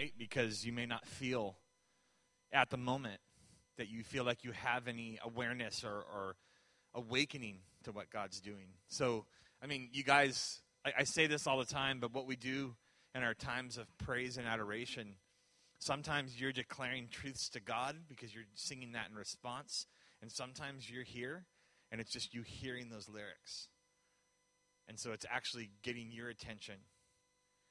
right? Because you may not feel at the moment that you feel like you have any awareness or awakening to what God's doing. So, I mean, you guys, I say this all the time, but what we do in our times of praise and adoration, sometimes you're declaring truths to God because you're singing that in response. And sometimes you're here, and it's just you hearing those lyrics. And so it's actually getting your attention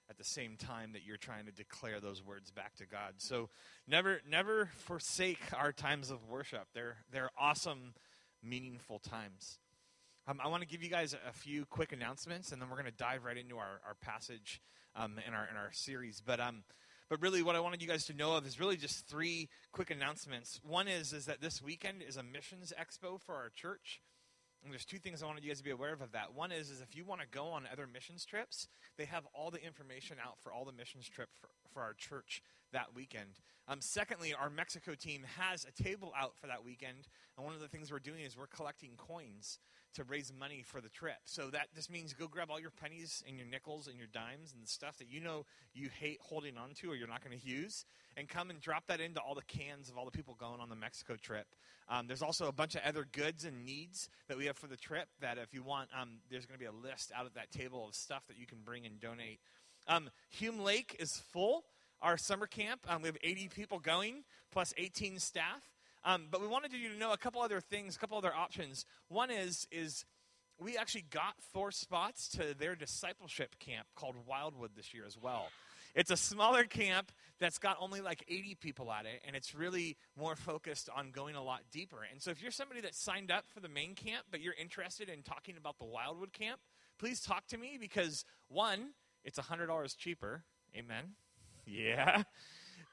at the same time that you're trying to declare those words back to God. So never forsake our times of worship. They're awesome, meaningful times. I want to give you guys a few quick announcements, and then we're going to dive right into our passage in our series. But really what I wanted you guys to know of is really just three quick announcements. One is that this weekend is a missions expo for our church. And there's two things I wanted you guys to be aware of that. One is if you want to go on other missions trips, they have all the information out for all the missions trip for our church that weekend. Secondly, our Mexico team has a table out for that weekend. And one of the things we're doing is we're collecting coins to raise money for the trip. So that just means go grab all your pennies and your nickels and your dimes and the stuff that you know you hate holding on to or you're not going to use, and come and drop that into all the cans of all the people going on the Mexico trip. There's also a bunch of other goods and needs that we have for the trip that if you want, there's going to be a list out at that table of stuff that you can bring and donate. Hume Lake is full, our summer camp. We have 80 people going plus 18 staff. But we wanted you to know a couple other things, a couple other options. One is we actually got 4 spots to their discipleship camp called Wildwood this year as well. It's a smaller camp that's got only like 80 people at it, and it's really more focused on going a lot deeper. And so if you're somebody that signed up for the main camp, but you're interested in talking about the Wildwood camp, please talk to me because, one, it's $100 cheaper. Amen. Yeah.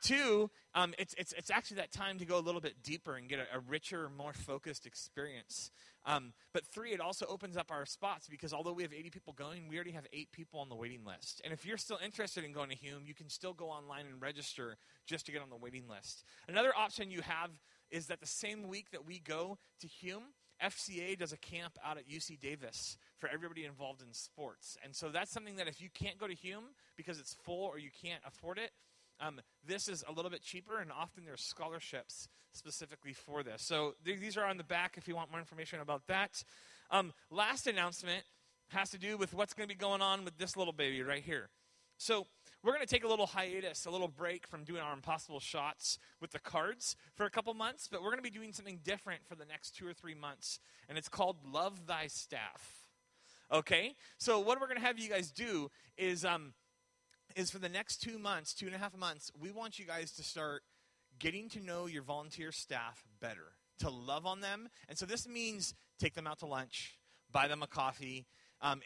Two, it's actually that time to go a little bit deeper and get a richer, more focused experience. But three, it also opens up our spots because although we have 80 people going, we already have 8 people on the waiting list. And if you're still interested in going to Hume, you can still go online and register just to get on the waiting list. Another option you have is that the same week that we go to Hume, FCA does a camp out at UC Davis for everybody involved in sports. And so that's something that if you can't go to Hume because it's full or you can't afford it, this is a little bit cheaper, and often there's scholarships specifically for this. So these are on the back if you want more information about that. Last announcement has to do with what's going to be going on with this little baby right here. So we're going to take a little hiatus, a little break from doing our impossible shots with the cards for a couple months, but we're going to be doing something different for the next 2 or 3 months, and it's called Love Thy Staff. Okay? So what we're going to have you guys do is for the next 2.5 months, we want you guys to start getting to know your volunteer staff better, to love on them. And so this means take them out to lunch, buy them a coffee,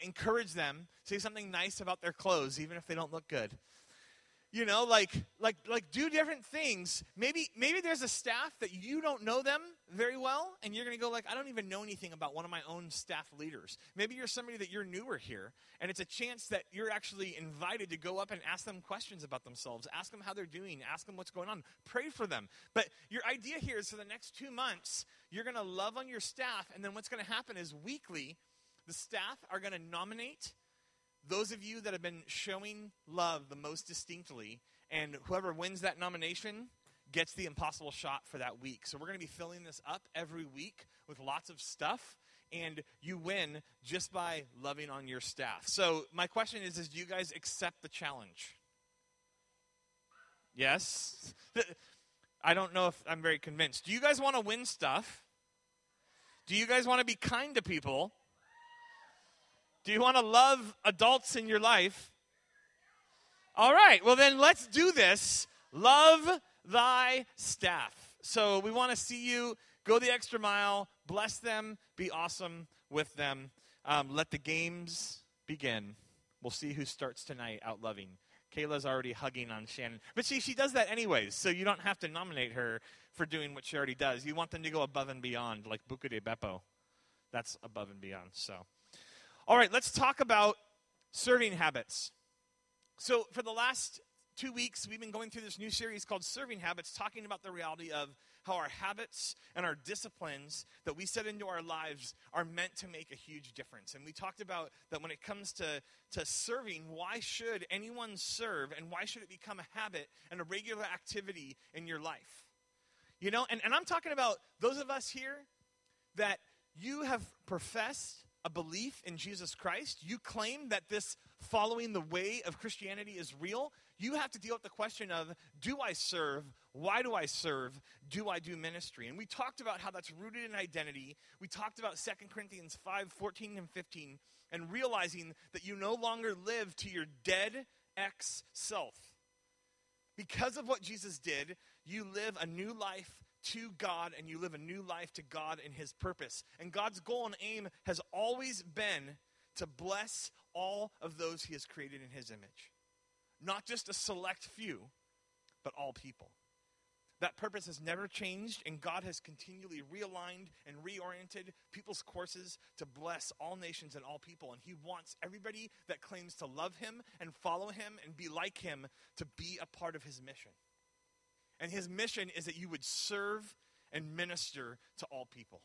encourage them, say something nice about their clothes, even if they don't look good. You know, like do different things. Maybe there's a staff that you don't know them very well, and you're going to go like, I don't even know anything about one of my own staff leaders. Maybe you're somebody that you're newer here, and it's a chance that you're actually invited to go up and ask them questions about themselves. Ask them how they're doing. Ask them what's going on. Pray for them. But your idea here is for the next 2 months, you're going to love on your staff, and then what's going to happen is weekly, the staff are going to nominate those of you that have been showing love the most distinctly, and whoever wins that nomination gets the impossible shot for that week. So we're going to be filling this up every week with lots of stuff, and you win just by loving on your staff. So my question is do you guys accept the challenge? Yes? I don't know if I'm very convinced. Do you guys want to win stuff? Do you guys want to be kind to people? Do you want to love adults in your life? All right, well then let's do this. Love thy staff. So we want to see you go the extra mile, bless them, be awesome with them. Let the games begin. We'll see who starts tonight out loving. Kayla's already hugging on Shannon. But she does that anyways, so you don't have to nominate her for doing what she already does. You want them to go above and beyond, like Buca de Beppo. That's above and beyond, so. All right, let's talk about serving habits. So for the last 2 weeks, we've been going through this new series called Serving Habits, talking about the reality of how our habits and our disciplines that we set into our lives are meant to make a huge difference. And we talked about that when it comes to serving, why should anyone serve, and why should it become a habit and a regular activity in your life? You know, and I'm talking about those of us here that you have professed a belief in Jesus Christ. You claim that this following the way of Christianity is real. You have to deal with the question of, do I serve? Why do I serve? Do I do ministry? And we talked about how that's rooted in identity. We talked about 2 Corinthians 5:14 and 15, and realizing that you no longer live to your dead ex-self. Because of what Jesus did, you live a new life to God, and you live a new life to God and his purpose. And God's goal and aim has always been to bless all of those he has created in his image. Not just a select few, but all people. That purpose has never changed, and God has continually realigned and reoriented people's courses to bless all nations and all people. And he wants everybody that claims to love him and follow him and be like him to be a part of his mission. And his mission is that you would serve and minister to all people.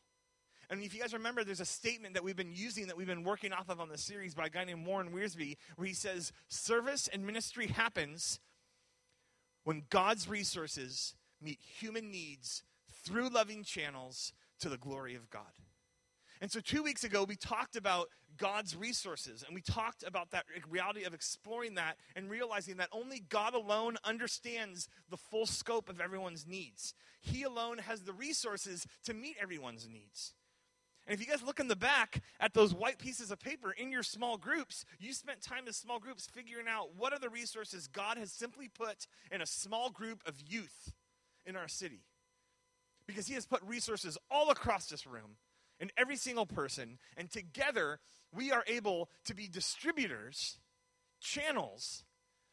And if you guys remember, there's a statement that we've been using, that we've been working off of on the series, by a guy named Warren Wiersbe, where he says, service and ministry happens when God's resources meet human needs through loving channels to the glory of God. And so 2 weeks ago, we talked about God's resources, and we talked about that reality of exploring that and realizing that only God alone understands the full scope of everyone's needs. He alone has the resources to meet everyone's needs. And if you guys look in the back at those white pieces of paper in your small groups, you spent time as small groups figuring out what are the resources God has simply put in a small group of youth in our city. Because he has put resources all across this room, and every single person, and together we are able to be distributors, channels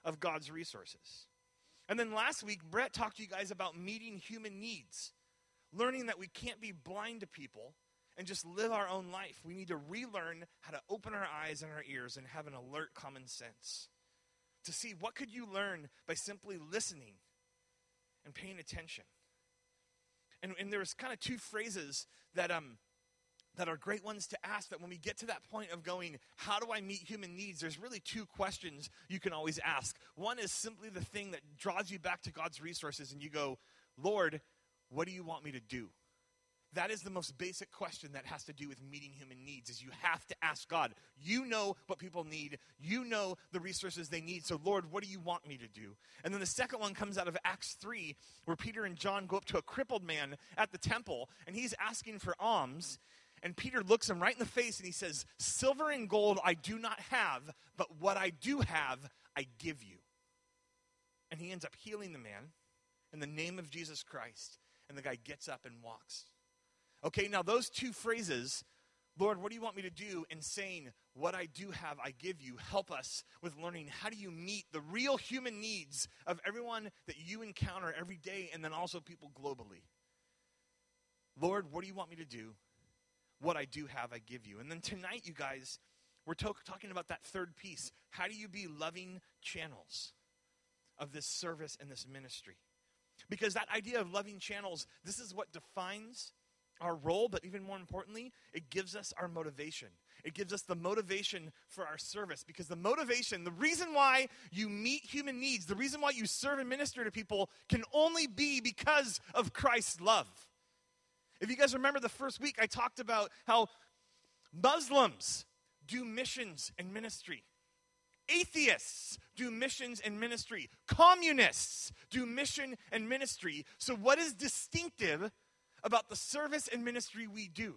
of God's resources. And then last week, Brett talked to you guys about meeting human needs, learning that we can't be blind to people and just live our own life. We need to relearn how to open our eyes and our ears and have an alert common sense to see what could you learn by simply listening and paying attention. And there was kind of two phrases that are great ones to ask, that when we get to that point of going, how do I meet human needs? There's really two questions you can always ask. One is simply the thing that draws you back to God's resources, and you go, Lord, what do you want me to do? That is the most basic question that has to do with meeting human needs, is you have to ask God. You know what people need. You know the resources they need. So, Lord, what do you want me to do? And then the second one comes out of Acts 3, where Peter and John go up to a crippled man at the temple, and he's asking for alms. And Peter looks him right in the face and he says, silver and gold I do not have, but what I do have, I give you. And he ends up healing the man in the name of Jesus Christ. And the guy gets up and walks. Okay, now those two phrases, Lord, what do you want me to do? And saying, what I do have, I give you, help us with learning how do you meet the real human needs of everyone that you encounter every day, and then also people globally. Lord, what do you want me to do? What I do have, I give you. And then tonight, you guys, we're talking about that third piece. How do you be loving channels of this service and this ministry? Because that idea of loving channels, this is what defines our role, but even more importantly, it gives us our motivation. It gives us the motivation for our service, because the motivation, the reason why you meet human needs, the reason why you serve and minister to people can only be because of Christ's love. If you guys remember the first week, I talked about how Muslims do missions and ministry. Atheists do missions and ministry. Communists do mission and ministry. So what is distinctive about the service and ministry we do?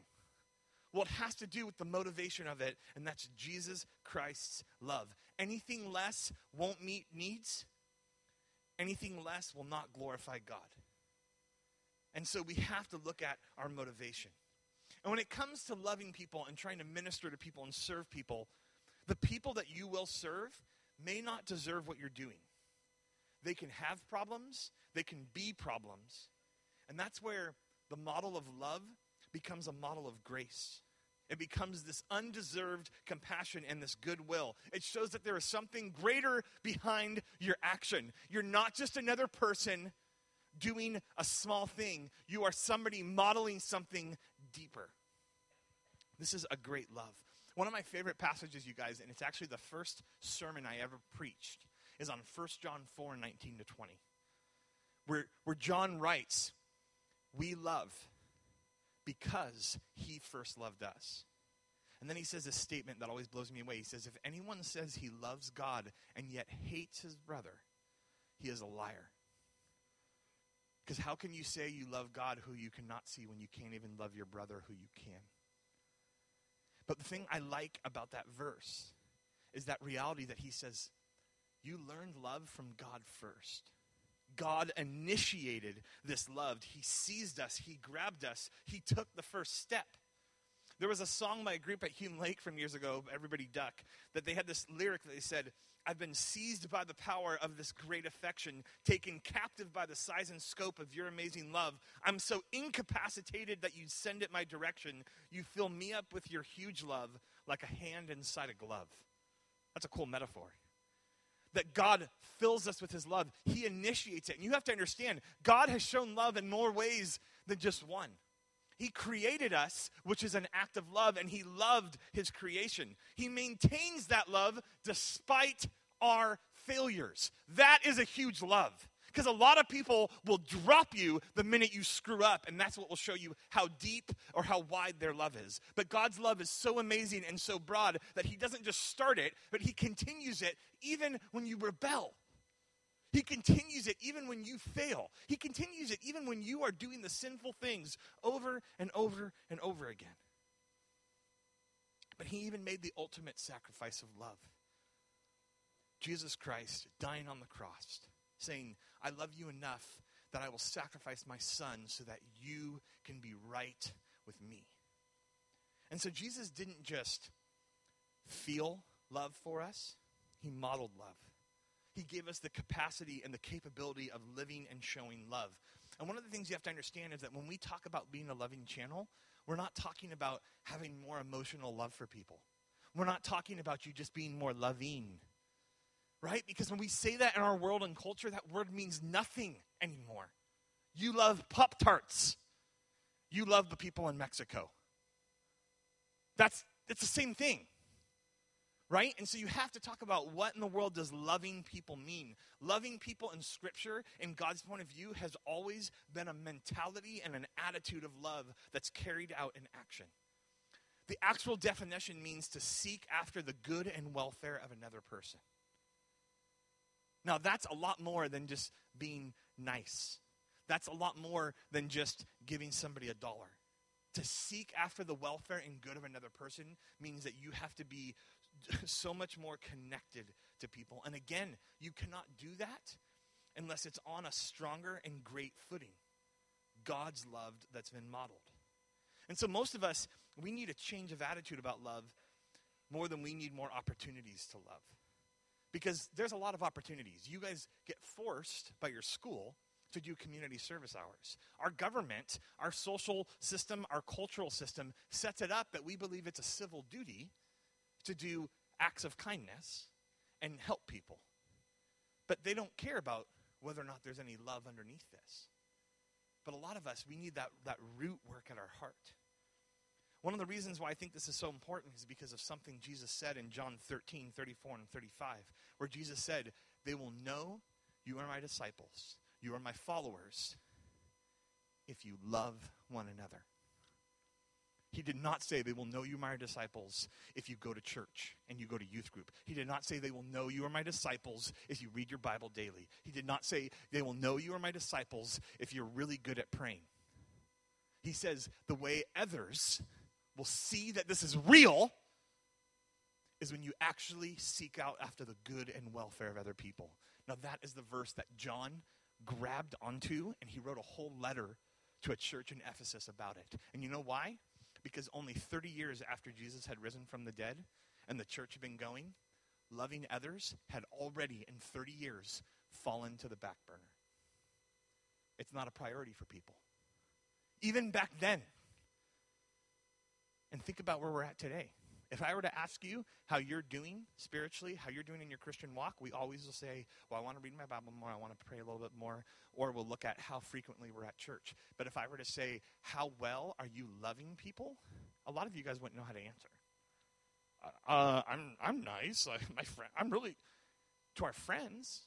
Well, it has to do with the motivation of it, and that's Jesus Christ's love. Anything less won't meet needs. Anything less will not glorify God. And so we have to look at our motivation. And when it comes to loving people and trying to minister to people and serve people, the people that you will serve may not deserve what you're doing. They can have problems. They can be problems. And that's where the model of love becomes a model of grace. It becomes this undeserved compassion and this goodwill. It shows that there is something greater behind your action. You're not just another person doing a small thing. You are somebody modeling something deeper. This is a great love. One of my favorite passages, you guys, and it's actually the first sermon I ever preached, is on 1 John 4, 19 to 20, where John writes, "We love because he first loved us." And then he says a statement that always blows me away. He says, "If anyone says he loves God and yet hates his brother, he is a liar." Because how can you say you love God who you cannot see when you can't even love your brother who you can? But the thing I like about that verse is that reality that he says, you learned love from God first. God initiated this love. He seized us. He grabbed us. He took the first step. There was a song by a group at Hume Lake from years ago, Everybody Duck, that they had this lyric that they said, "I've been seized by the power of this great affection, taken captive by the size and scope of your amazing love. I'm so incapacitated that you send it my direction. You fill me up with your huge love like a hand inside a glove." That's a cool metaphor. That God fills us with his love. He initiates it. And you have to understand, God has shown love in more ways than just one. He created us, which is an act of love, and he loved his creation. He maintains that love despite our failures. That is a huge love. Because a lot of people will drop you the minute you screw up, and that's what will show you how deep or how wide their love is. But God's love is so amazing and so broad that he doesn't just start it, but he continues it even when you rebel. He continues it even when you fail. He continues it even when you are doing the sinful things over and over and over again. But he even made the ultimate sacrifice of love. Jesus Christ dying on the cross, saying, "I love you enough that I will sacrifice my son so that you can be right with me." And so Jesus didn't just feel love for us. He modeled love. He gave us the capacity and the capability of living and showing love. And one of the things you have to understand is that when we talk about being a loving channel, we're not talking about having more emotional love for people. We're not talking about you just being more loving. Right? Because when we say that in our world and culture, that word means nothing anymore. You love Pop-Tarts. You love the people in Mexico. That's the same thing. Right? And so you have to talk about what in the world does loving people mean. Loving people in Scripture, in God's point of view, has always been a mentality and an attitude of love that's carried out in action. The actual definition means to seek after the good and welfare of another person. Now, that's a lot more than just being nice. That's a lot more than just giving somebody $1. To seek after the welfare and good of another person means that you have to be so much more connected to people. And again, you cannot do that unless it's on a stronger and great footing. God's love that's been modeled. And so most of us, we need a change of attitude about love more than we need more opportunities to love. Because there's a lot of opportunities. You guys get forced by your school to do community service hours. Our government, our social system, our cultural system sets it up that we believe it's a civil duty to do acts of kindness and help people. But they don't care about whether or not there's any love underneath this. But a lot of us, we need that root work at our heart. One of the reasons why I think this is so important is because of something Jesus said in John 13, 34 and 35, where Jesus said, "They will know you are my disciples, you are my followers, if you love one another." He did not say they will know you are my disciples if you go to church and you go to youth group. He did not say they will know you are my disciples if you read your Bible daily. He did not say they will know you are my disciples if you're really good at praying. He says the way others will see that this is real is when you actually seek out after the good and welfare of other people. Now that is the verse that John grabbed onto, and he wrote a whole letter to a church in Ephesus about it. And you know why? Because only 30 years after Jesus had risen from the dead and the church had been going, loving others had already in 30 years fallen to the back burner. It's not a priority for people. Even back then. and think about where we're at today. If I were to ask you how you're doing spiritually, how you're doing in your Christian walk, we always will say, well, I want to read my Bible more, I want to pray a little bit more, or we'll look at how frequently we're at church. But if I were to say, how well are you loving people? A lot of you guys wouldn't know how to answer. I'm nice. My friend, I'm really to our friends.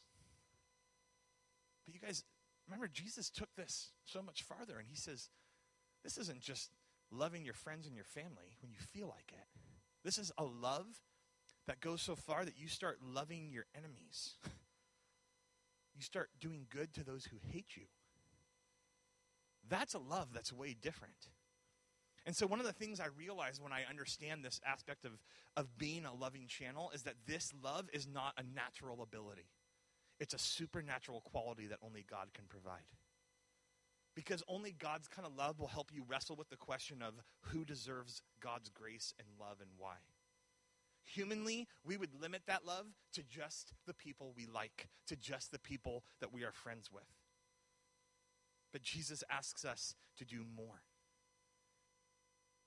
But you guys, remember Jesus took this so much farther, and he says, this isn't just loving your friends and your family when you feel like it. This is a love that goes so far that you start loving your enemies. You start doing good to those who hate you. That's a love that's way different. And so one of the things I realize when I understand this aspect of being a loving channel is that this love is not a natural ability. It's a supernatural quality that only God can provide. Because only God's kind of love will help you wrestle with the question of who deserves God's grace and love and why. Humanly, we would limit that love to just the people we like, to just the people that we are friends with. But Jesus asks us to do more.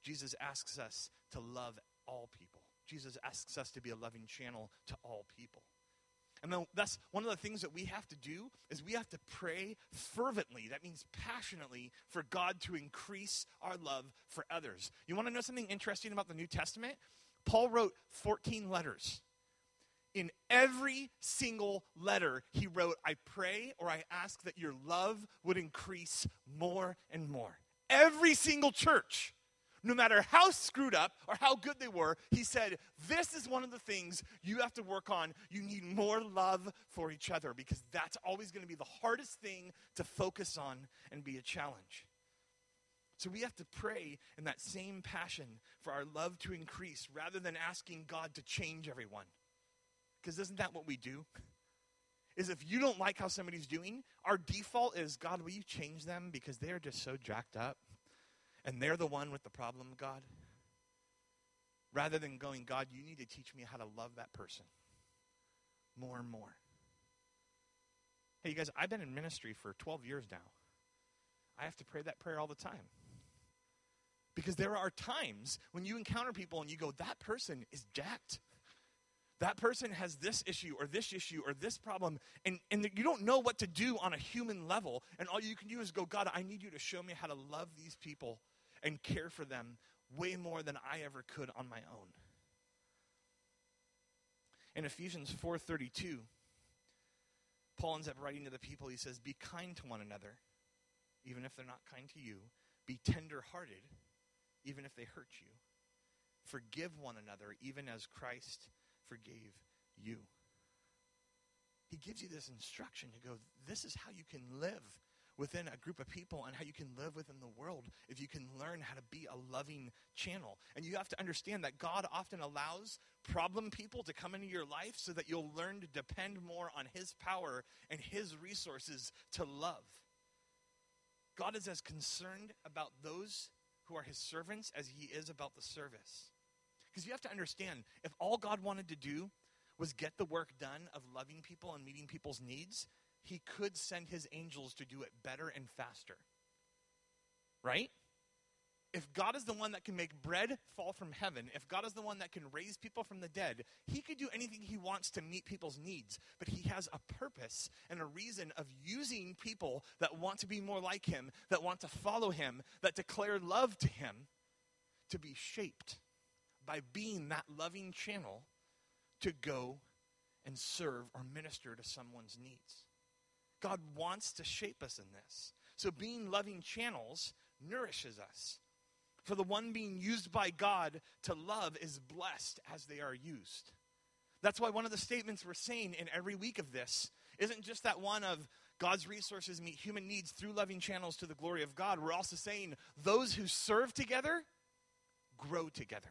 Jesus asks us to love all people. Jesus asks us to be a loving channel to all people. And then that's one of the things that we have to do is we have to pray fervently. That means passionately for God to increase our love for others. You want to know something interesting about the New Testament? Paul wrote 14 letters. In every single letter, he wrote, I pray or I ask that your love would increase more and more. Every single church. No matter how screwed up or how good they were, he said, this is one of the things you have to work on. You need more love for each other because that's always going to be the hardest thing to focus on and be a challenge. So we have to pray in that same passion for our love to increase rather than asking God to change everyone. Because isn't that what we do? Is if you don't like how somebody's doing, our default is, God, will you change them because they are just so jacked up? And they're the one with the problem, God. Rather than going, God, you need to teach me how to love that person more and more. Hey, you guys, I've been in ministry for 12 years now. I have to pray that prayer all the time. Because there are times when you encounter people and you go, that person is jacked. That person has this issue or this problem. And you don't know what to do on a human level. And all you can do is go, God, I need you to show me how to love these people and care for them way more than I ever could on my own. In Ephesians 4:32, Paul ends up writing to the people. He says, be kind to one another, even if they're not kind to you. Be tender-hearted, even if they hurt you. Forgive one another, even as Christ forgave you. He gives you this instruction to go, this is how you can live within a group of people and how you can live within the world if you can learn how to be a loving channel. And you have to understand that God often allows problem people to come into your life so that you'll learn to depend more on his power and his resources to love. God is as concerned about those who are his servants as he is about the service. Because you have to understand, if all God wanted to do was get the work done of loving people and meeting people's needs, he could send his angels to do it better and faster. Right? If God is the one that can make bread fall from heaven, if God is the one that can raise people from the dead, he could do anything he wants to meet people's needs. But he has a purpose and a reason of using people that want to be more like him, that want to follow him, that declare love to him, to be shaped by being that loving channel to go and serve or minister to someone's needs. God wants to shape us in this. So being loving channels nourishes us. For the one being used by God to love is blessed as they are used. That's why one of the statements we're saying in every week of this isn't just that one of God's resources meet human needs through loving channels to the glory of God. We're also saying those who serve together grow together.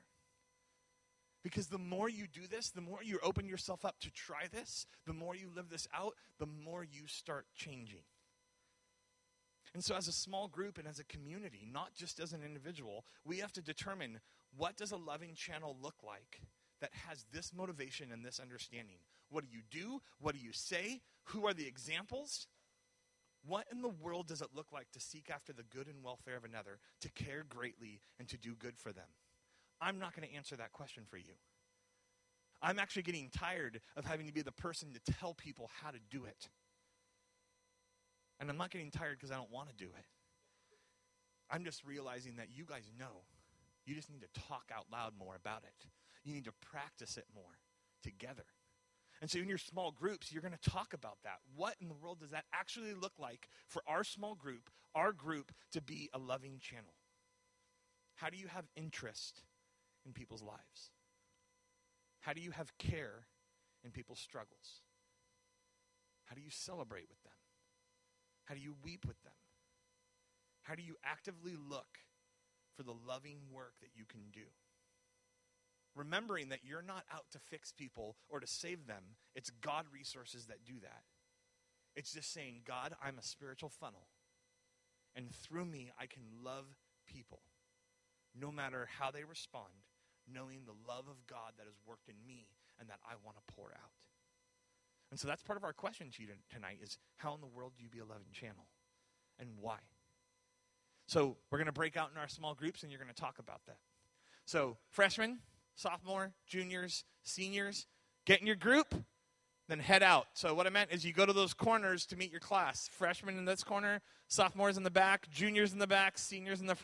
Because the more you do this, the more you open yourself up to try this, the more you live this out, the more you start changing. And so as a small group and as a community, not just as an individual, we have to determine what does a loving channel look like that has this motivation and this understanding. What do? What do you say? Who are the examples? What in the world does it look like to seek after the good and welfare of another, to care greatly and to do good for them? I'm not going to answer that question for you. I'm actually getting tired of having to be the person to tell people how to do it. And I'm not getting tired because I don't want to do it. I'm just realizing that you guys know. You just need to talk out loud more about it. You need to practice it more together. And so in your small groups, you're going to talk about that. What in the world does that actually look like for our small group, our group, to be a loving channel? How do you have interest in people's lives? How do you have care in people's struggles? How do you celebrate with them? How do you weep with them? How do you actively look for the loving work that you can do? Remembering that you're not out to fix people or to save them. It's God resources that do that. It's just saying, God, I'm a spiritual funnel. And through me, I can love people, no matter how they respond, knowing the love of God that has worked in me and that I want to pour out. And so that's part of our question to you tonight is, how in the world do you be a loving channel? And why? So we're going to break out in our small groups, and you're going to talk about that. So freshmen, sophomore, juniors, seniors, get in your group, then head out. So what I meant is you go to those corners to meet your class. Freshmen in this corner, sophomores in the back, juniors in the back, seniors in the front.